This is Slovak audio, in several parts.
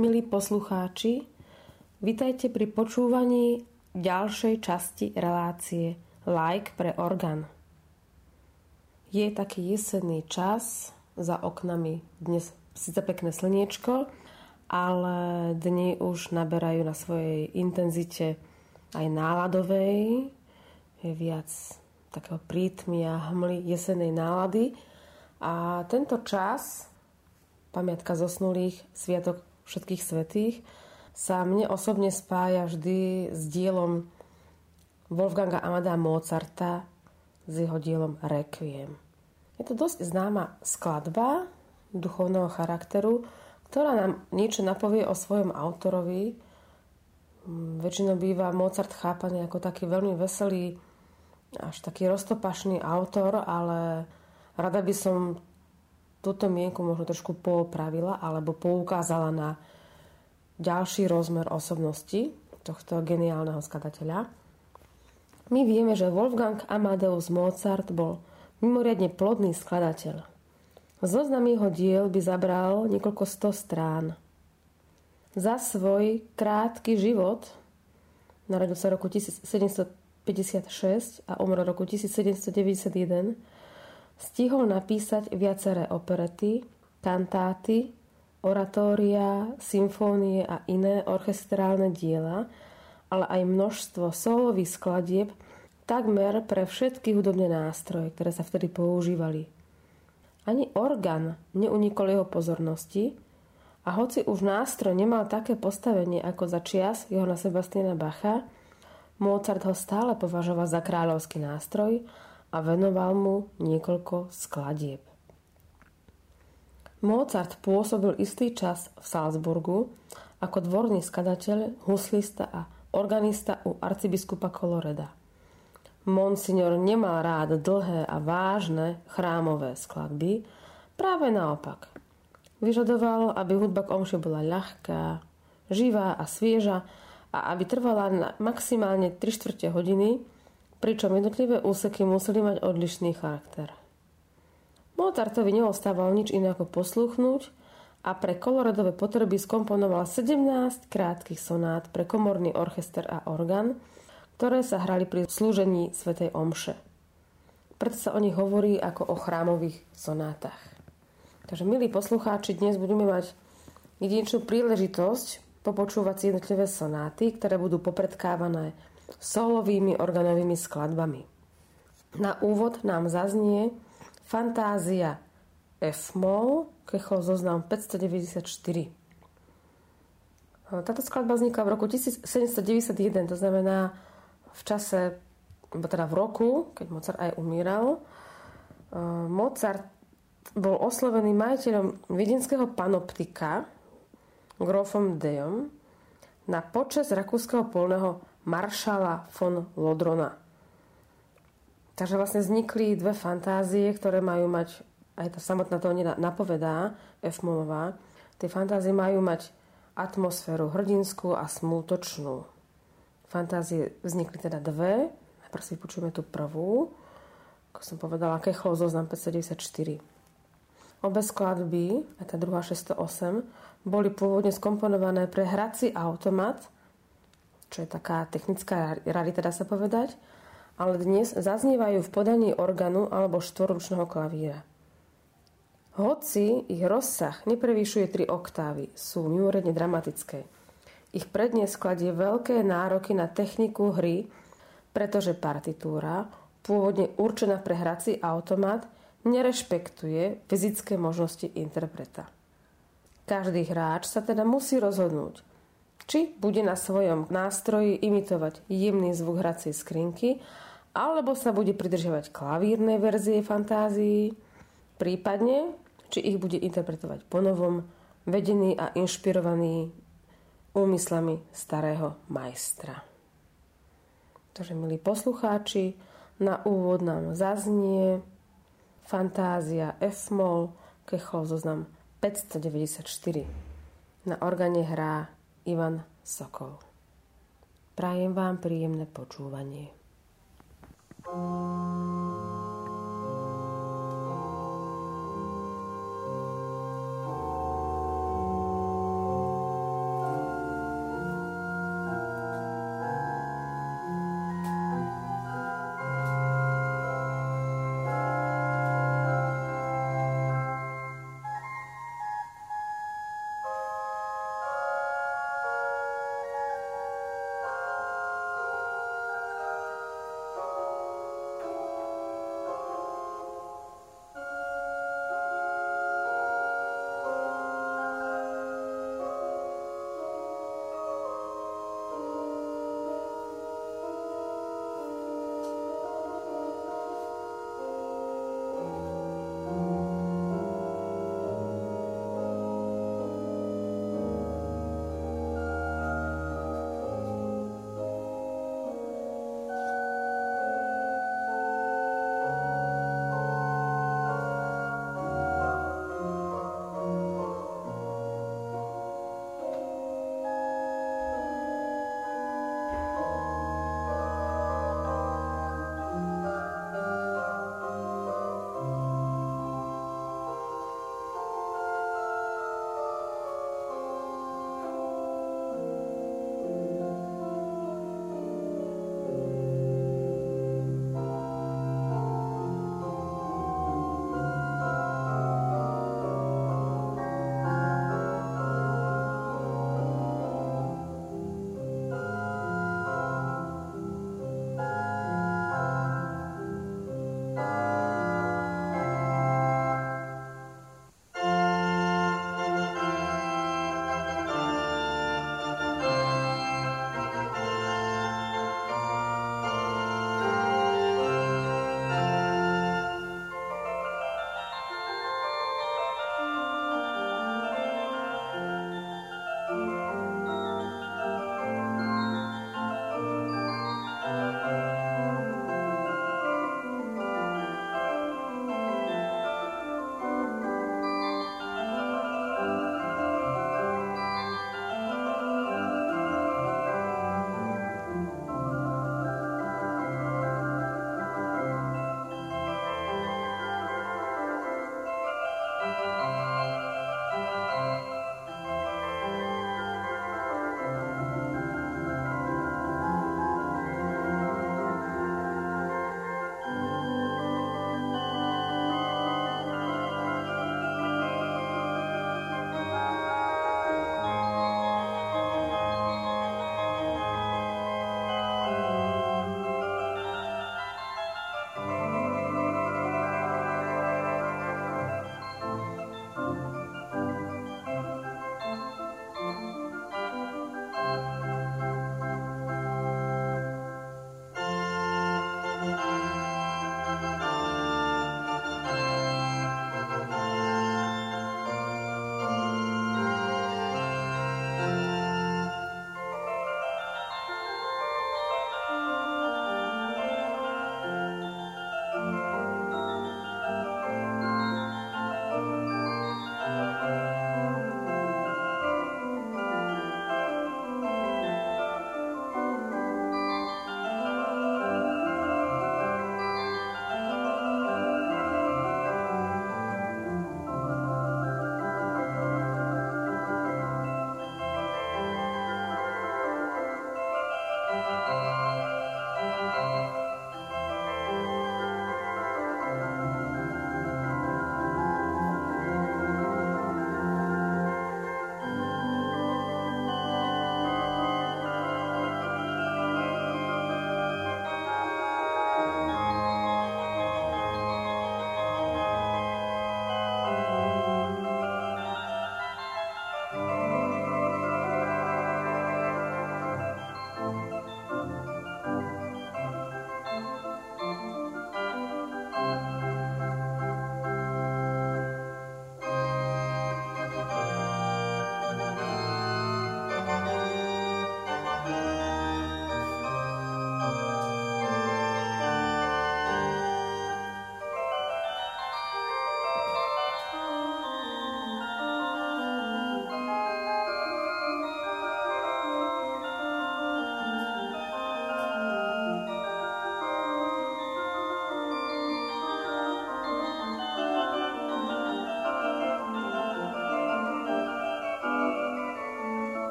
milí poslucháči, vitajte pri počúvaní ďalšej časti relácie Laik pre orgán. Je taký jesenný čas, za oknami dnes síce pekné slniečko, ale dni už naberajú na svojej intenzite aj náladovej, je viac takého prítmia, hmly, jesennej nálady. A tento čas, pamiatka zosnulých, sviatok všetkých svätých, sa mne osobne spája vždy s dielom Wolfganga Amadea Mozarta, s jeho dielom Requiem. Je to dosť známa skladba duchovného charakteru, ktorá nám niečo napovie o svojom autorovi. Väčšinou býva Mozart chápaný ako taký veľmi veselý, až taký roztopašný autor, ale rada by som túto mienku možno trošku poopravila alebo poukázala na ďalší rozmer osobnosti tohto geniálneho skladateľa. My vieme, že Wolfgang Amadeus Mozart bol mimoriadne plodný skladateľ. Zoznam jeho diel by zabral niekoľko 100 strán. Za svoj krátky život, narodil sa roku 1756 a umrel roku 1791, stihol napísať viaceré operety, kantáty, oratória, symfónie a iné orchestrálne diela, ale aj množstvo solových skladieb takmer pre všetky hudobné nástroje, ktoré sa vtedy používali. Ani orgán neunikol jeho pozornosti a hoci už nástroj nemal také postavenie ako za čias Johana Sebastiana Bacha, Mozart ho stále považoval za kráľovský nástroj a venoval mu niekoľko skladieb. Mozart pôsobil istý čas v Salzburgu ako dvorný skladateľ, huslista a organista u arcibiskupa Colloreda. Monsignor nemal rád dlhé a vážne chrámové skladby, práve naopak. Vyžadoval, aby hudba k omši bola ľahká, živá a svieža a aby trvala na maximálne 3/4 hodiny, pričom jednotlivé úseky museli mať odlišný charakter. Mozartovi neostávalo nič iné ako posluchnúť a pre koloredové potreby skomponoval 17 krátkych sonát pre komorný orchester a orgán, ktoré sa hrali pri slúžení svätej omše. Preto sa o nich hovorí ako o chrámových sonátach. Takže, milí poslucháči, dnes budeme mať jedinečnú príležitosť popočúvať si jednotlivé sonáty, ktoré budú popredkávané solovými organovými skladbami. Na úvod nám zaznie Fantázia F-moll, Köchel zoznam 594. Táto skladba vznikla v roku 1791, to znamená v čase, teda v roku, keď Mozart aj umíral. Mozart bol oslovený majiteľom viedenského panoptika, grófom Deym, na počesť rakúskeho polného maršala von Lodrona. Takže vlastne vznikli dve fantázie, ktoré majú mať, aj to samotná to napovedá, F-mollová, tie fantázie majú mať atmosféru hrdinskú a smútočnú. Fantázie vznikli teda dve, najprv si vypočujeme tú prvú, ako som povedala, Köchelov zoznam 594. Obe skladby, a tá druhá 608, boli pôvodne skomponované pre hrací automat, čo je taká technická rarita, dá sa povedať, ale dnes zaznievajú v podaní orgánu alebo štvorručného klavíra. Hoci ich rozsah neprevýšuje 3 oktávy, sú mimoriadne dramatické. Ich prednes kladie veľké nároky na techniku hry, pretože partitúra, pôvodne určená pre hrací automat, nerešpektuje fyzické možnosti interpreta. Každý hráč sa teda musí rozhodnúť, či bude na svojom nástroji imitovať jemný zvuk hracej skrinky, alebo sa bude pridržiavať klavírnej verzie fantázií, prípadne, či ich bude interpretovať ponovom, vedený a inšpirovaný úmyslami starého majstra. Takže, milí poslucháči, na úvod nám zaznie Fantázia F-moll, Köchelov zoznam 594. Na orgáne hrá Ivan Sokol. Prajem vám príjemné počúvanie.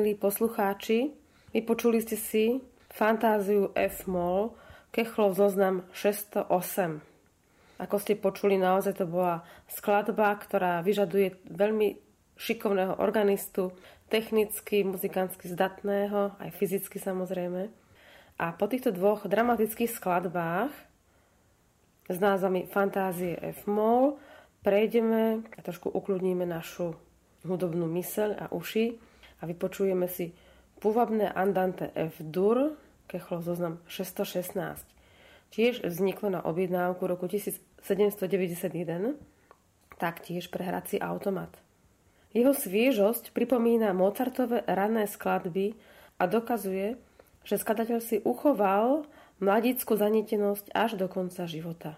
milí poslucháči, vypočuli ste si fantáziu F-moll, Köchlov zoznam 608. Ako ste počuli, naozaj to bola skladba, ktorá vyžaduje veľmi šikovného organistu, technicky, muzikantsky zdatného, aj fyzicky samozrejme. A po týchto dvoch dramatických skladbách s názvami Fantázie F-moll prejdeme a trošku ukľudníme našu hudobnú myseľ a uši a vypočujeme si pôvabné andante F-dur, Köchlov zoznam 616. Tiež vzniklo na objednávku roku 1791, taktiež pre hrací automat. Jeho sviežosť pripomína Mozartove rané skladby a dokazuje, že skladateľ si uchoval mladícku zanietenosť až do konca života.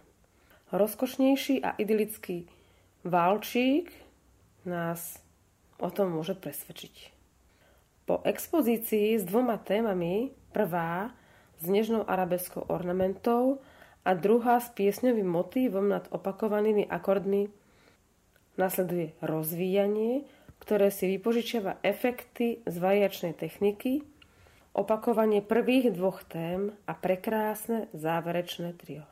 Rozkošnejší a idylický valčík nás o tom môže presvedčiť. Po expozícii s dvoma témami, prvá s nežnou arabeskou ornamentov a druhá s piesňovým motívom nad opakovanými akordmi, nasleduje rozvíjanie, ktoré si vypožičiava efekty z variačnej techniky, opakovanie prvých dvoch tém a prekrásne záverečné trio.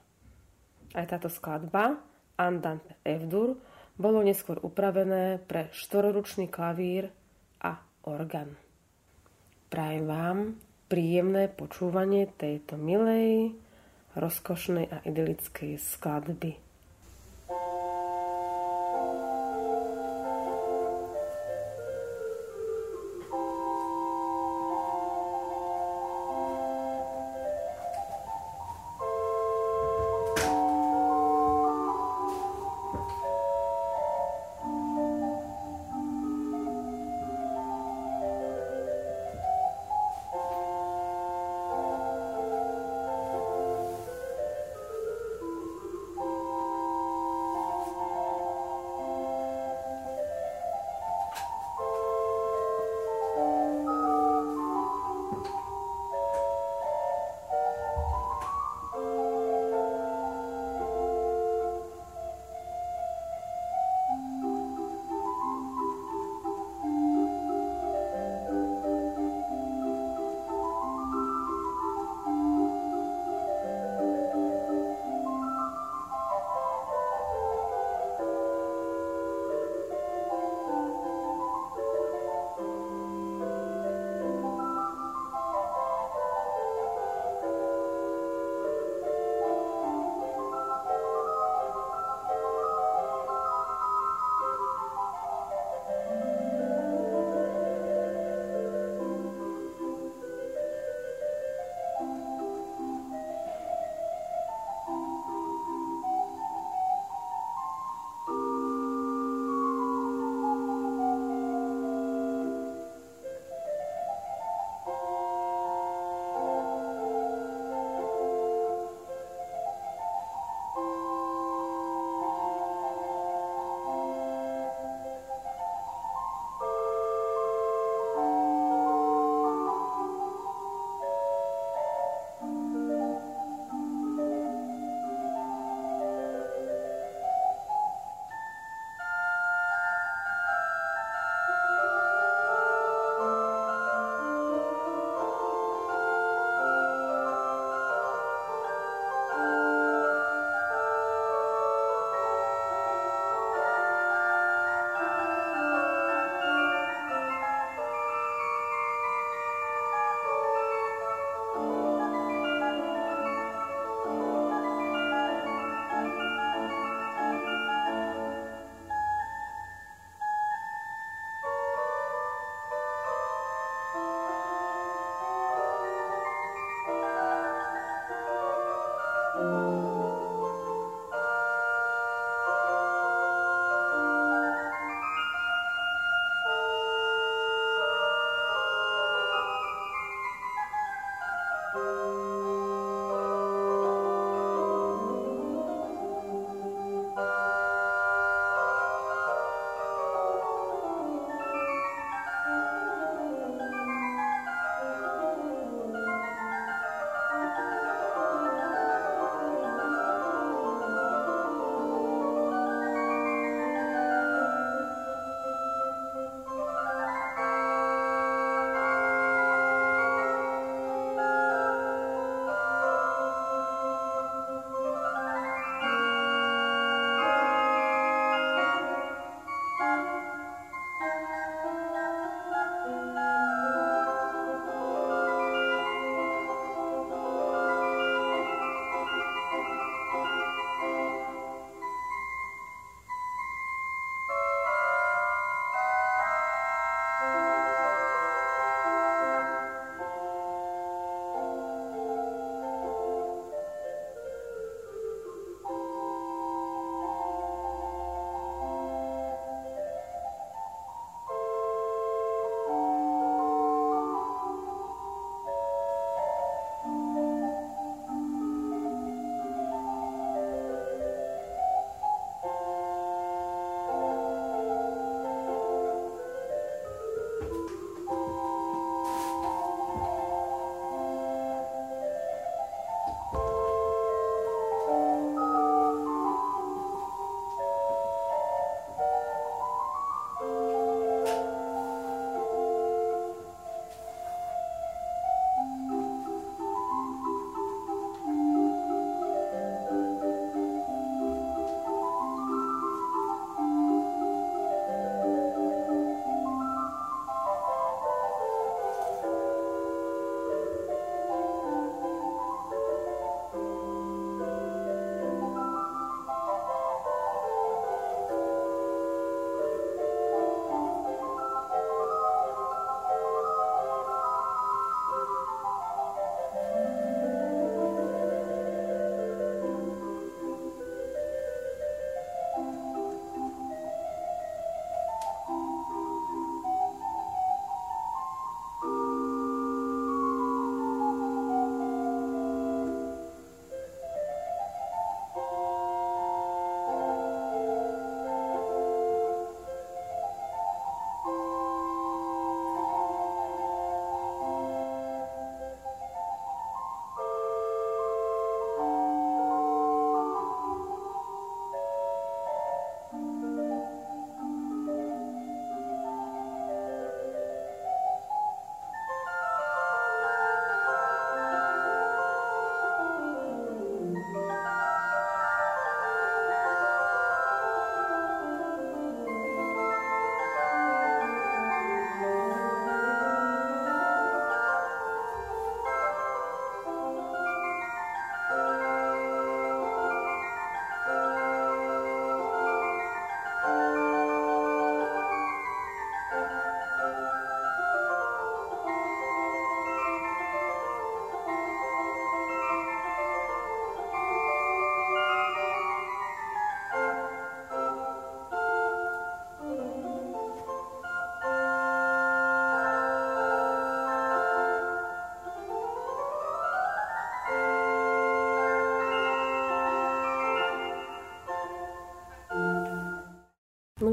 Aj táto skladba, Andante F-dur, bolo neskôr upravené pre štvorručný klavír a orgán. Prajem vám príjemné počúvanie tejto milej, rozkošnej a idylickej skladby.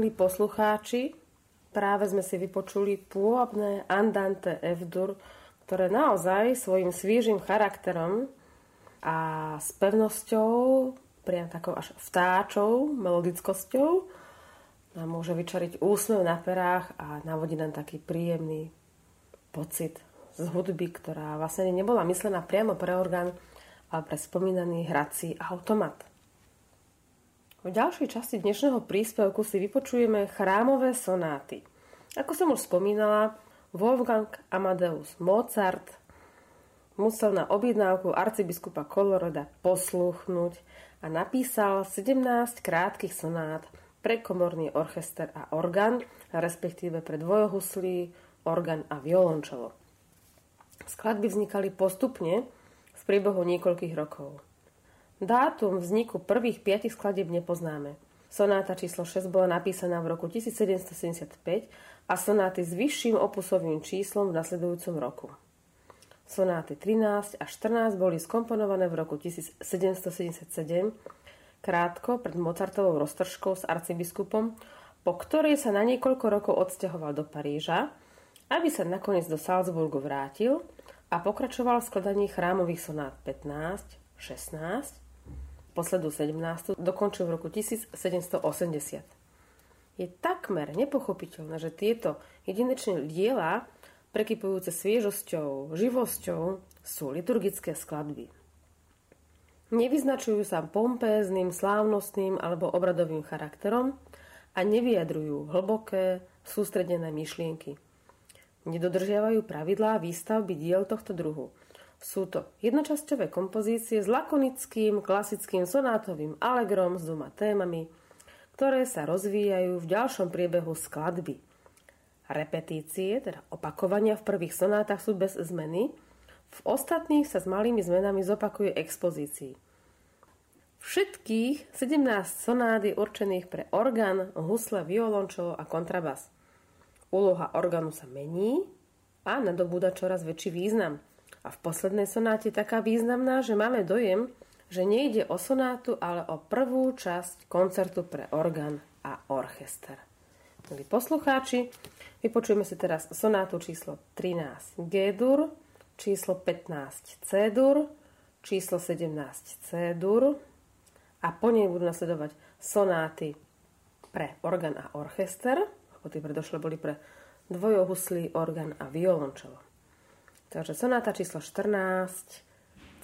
Milí poslucháči, práve sme si vypočuli pôvodné andante F-dur, ktoré naozaj svojim svížim charakterom a s pevnosťou, priam takou až vtáčou, melodickosťou, nám môže vyčariť úsmev na perách a navodí nám taký príjemný pocit z hudby, ktorá vlastne nebola myslená priamo pre orgán, ale pre spomínaný hrací automat. V ďalšej časti dnešného príspevku si vypočujeme chrámové sonáty. Ako som už spomínala, Wolfgang Amadeus Mozart musel na objednávku arcibiskupa Colloreda posluchnúť a napísal 17 krátkych sonát pre komorný orchester a orgán, respektíve pre dvojohuslí, orgán a violončelo. Skladby vznikali postupne v priebehu niekoľkých rokov. Dátum vzniku prvých 5 skladieb nepoznáme. Sonáta číslo 6 bola napísaná v roku 1775 a sonáty s vyšším opusovým číslom v nasledujúcom roku. Sonáty 13 a 14 boli skomponované v roku 1777, krátko pred Mozartovou roztržkou s arcibiskupom, po ktorej sa na niekoľko rokov odsťahoval do Paríža, aby sa nakoniec do Salzburgu vrátil a pokračoval v skladaní chrámových sonát 15, 16, poslednú 17. dokončil v roku 1780. Je takmer nepochopiteľné, že tieto jedinečné diela, prekypujúce sviežosťou, živosťou, sú liturgické skladby. Nevyznačujú sa pompézným, slávnostným alebo obradovým charakterom a nevyjadrujú hlboké, sústredené myšlienky. Nedodržiavajú pravidlá výstavby diel tohto druhu. Sú to jednočasťové kompozície s lakonickým, klasickým sonátovým alegrom s dvoma témami, ktoré sa rozvíjajú v ďalšom priebehu skladby. Repetície, teda opakovania v prvých sonátach sú bez zmeny, v ostatných sa s malými zmenami zopakuje expozícií. Všetkých 17 sonát je určených pre orgán, husle, violončelo a kontrabas. Úloha orgánu sa mení a nadobúda čoraz väčší význam. A v poslednej sonáte taká významná, že máme dojem, že nejde o sonátu, ale o prvú časť koncertu pre orgán a orchester. Milí poslucháči, vypočujeme si teraz sonátu číslo 13 G-dur, číslo 15 C-dur, číslo 17 C-dur a po nej budú nasledovať sonáty pre orgán a orchester, lebo tie predošle boli pre dvojohuslí, orgán a violončelo. Takže sonáta číslo 14,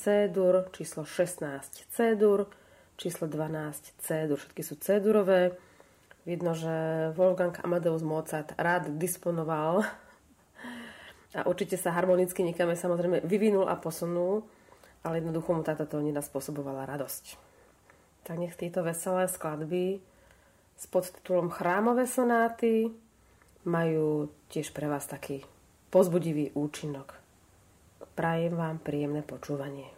C-dur, číslo 16, C-dur, číslo 12, C-dur. Všetky sú C-durové. Vidno, že Wolfgang Amadeus Mozart rád disponoval a určite sa harmonicky niekam samozrejme vyvinul a posunul, ale jednoducho mu táto tónina spôsobovala radosť. Tak nech tieto veselé skladby s podtitulom Chrámové sonáty majú tiež pre vás taký pozbudivý účinok. Prajem vám príjemné počúvanie.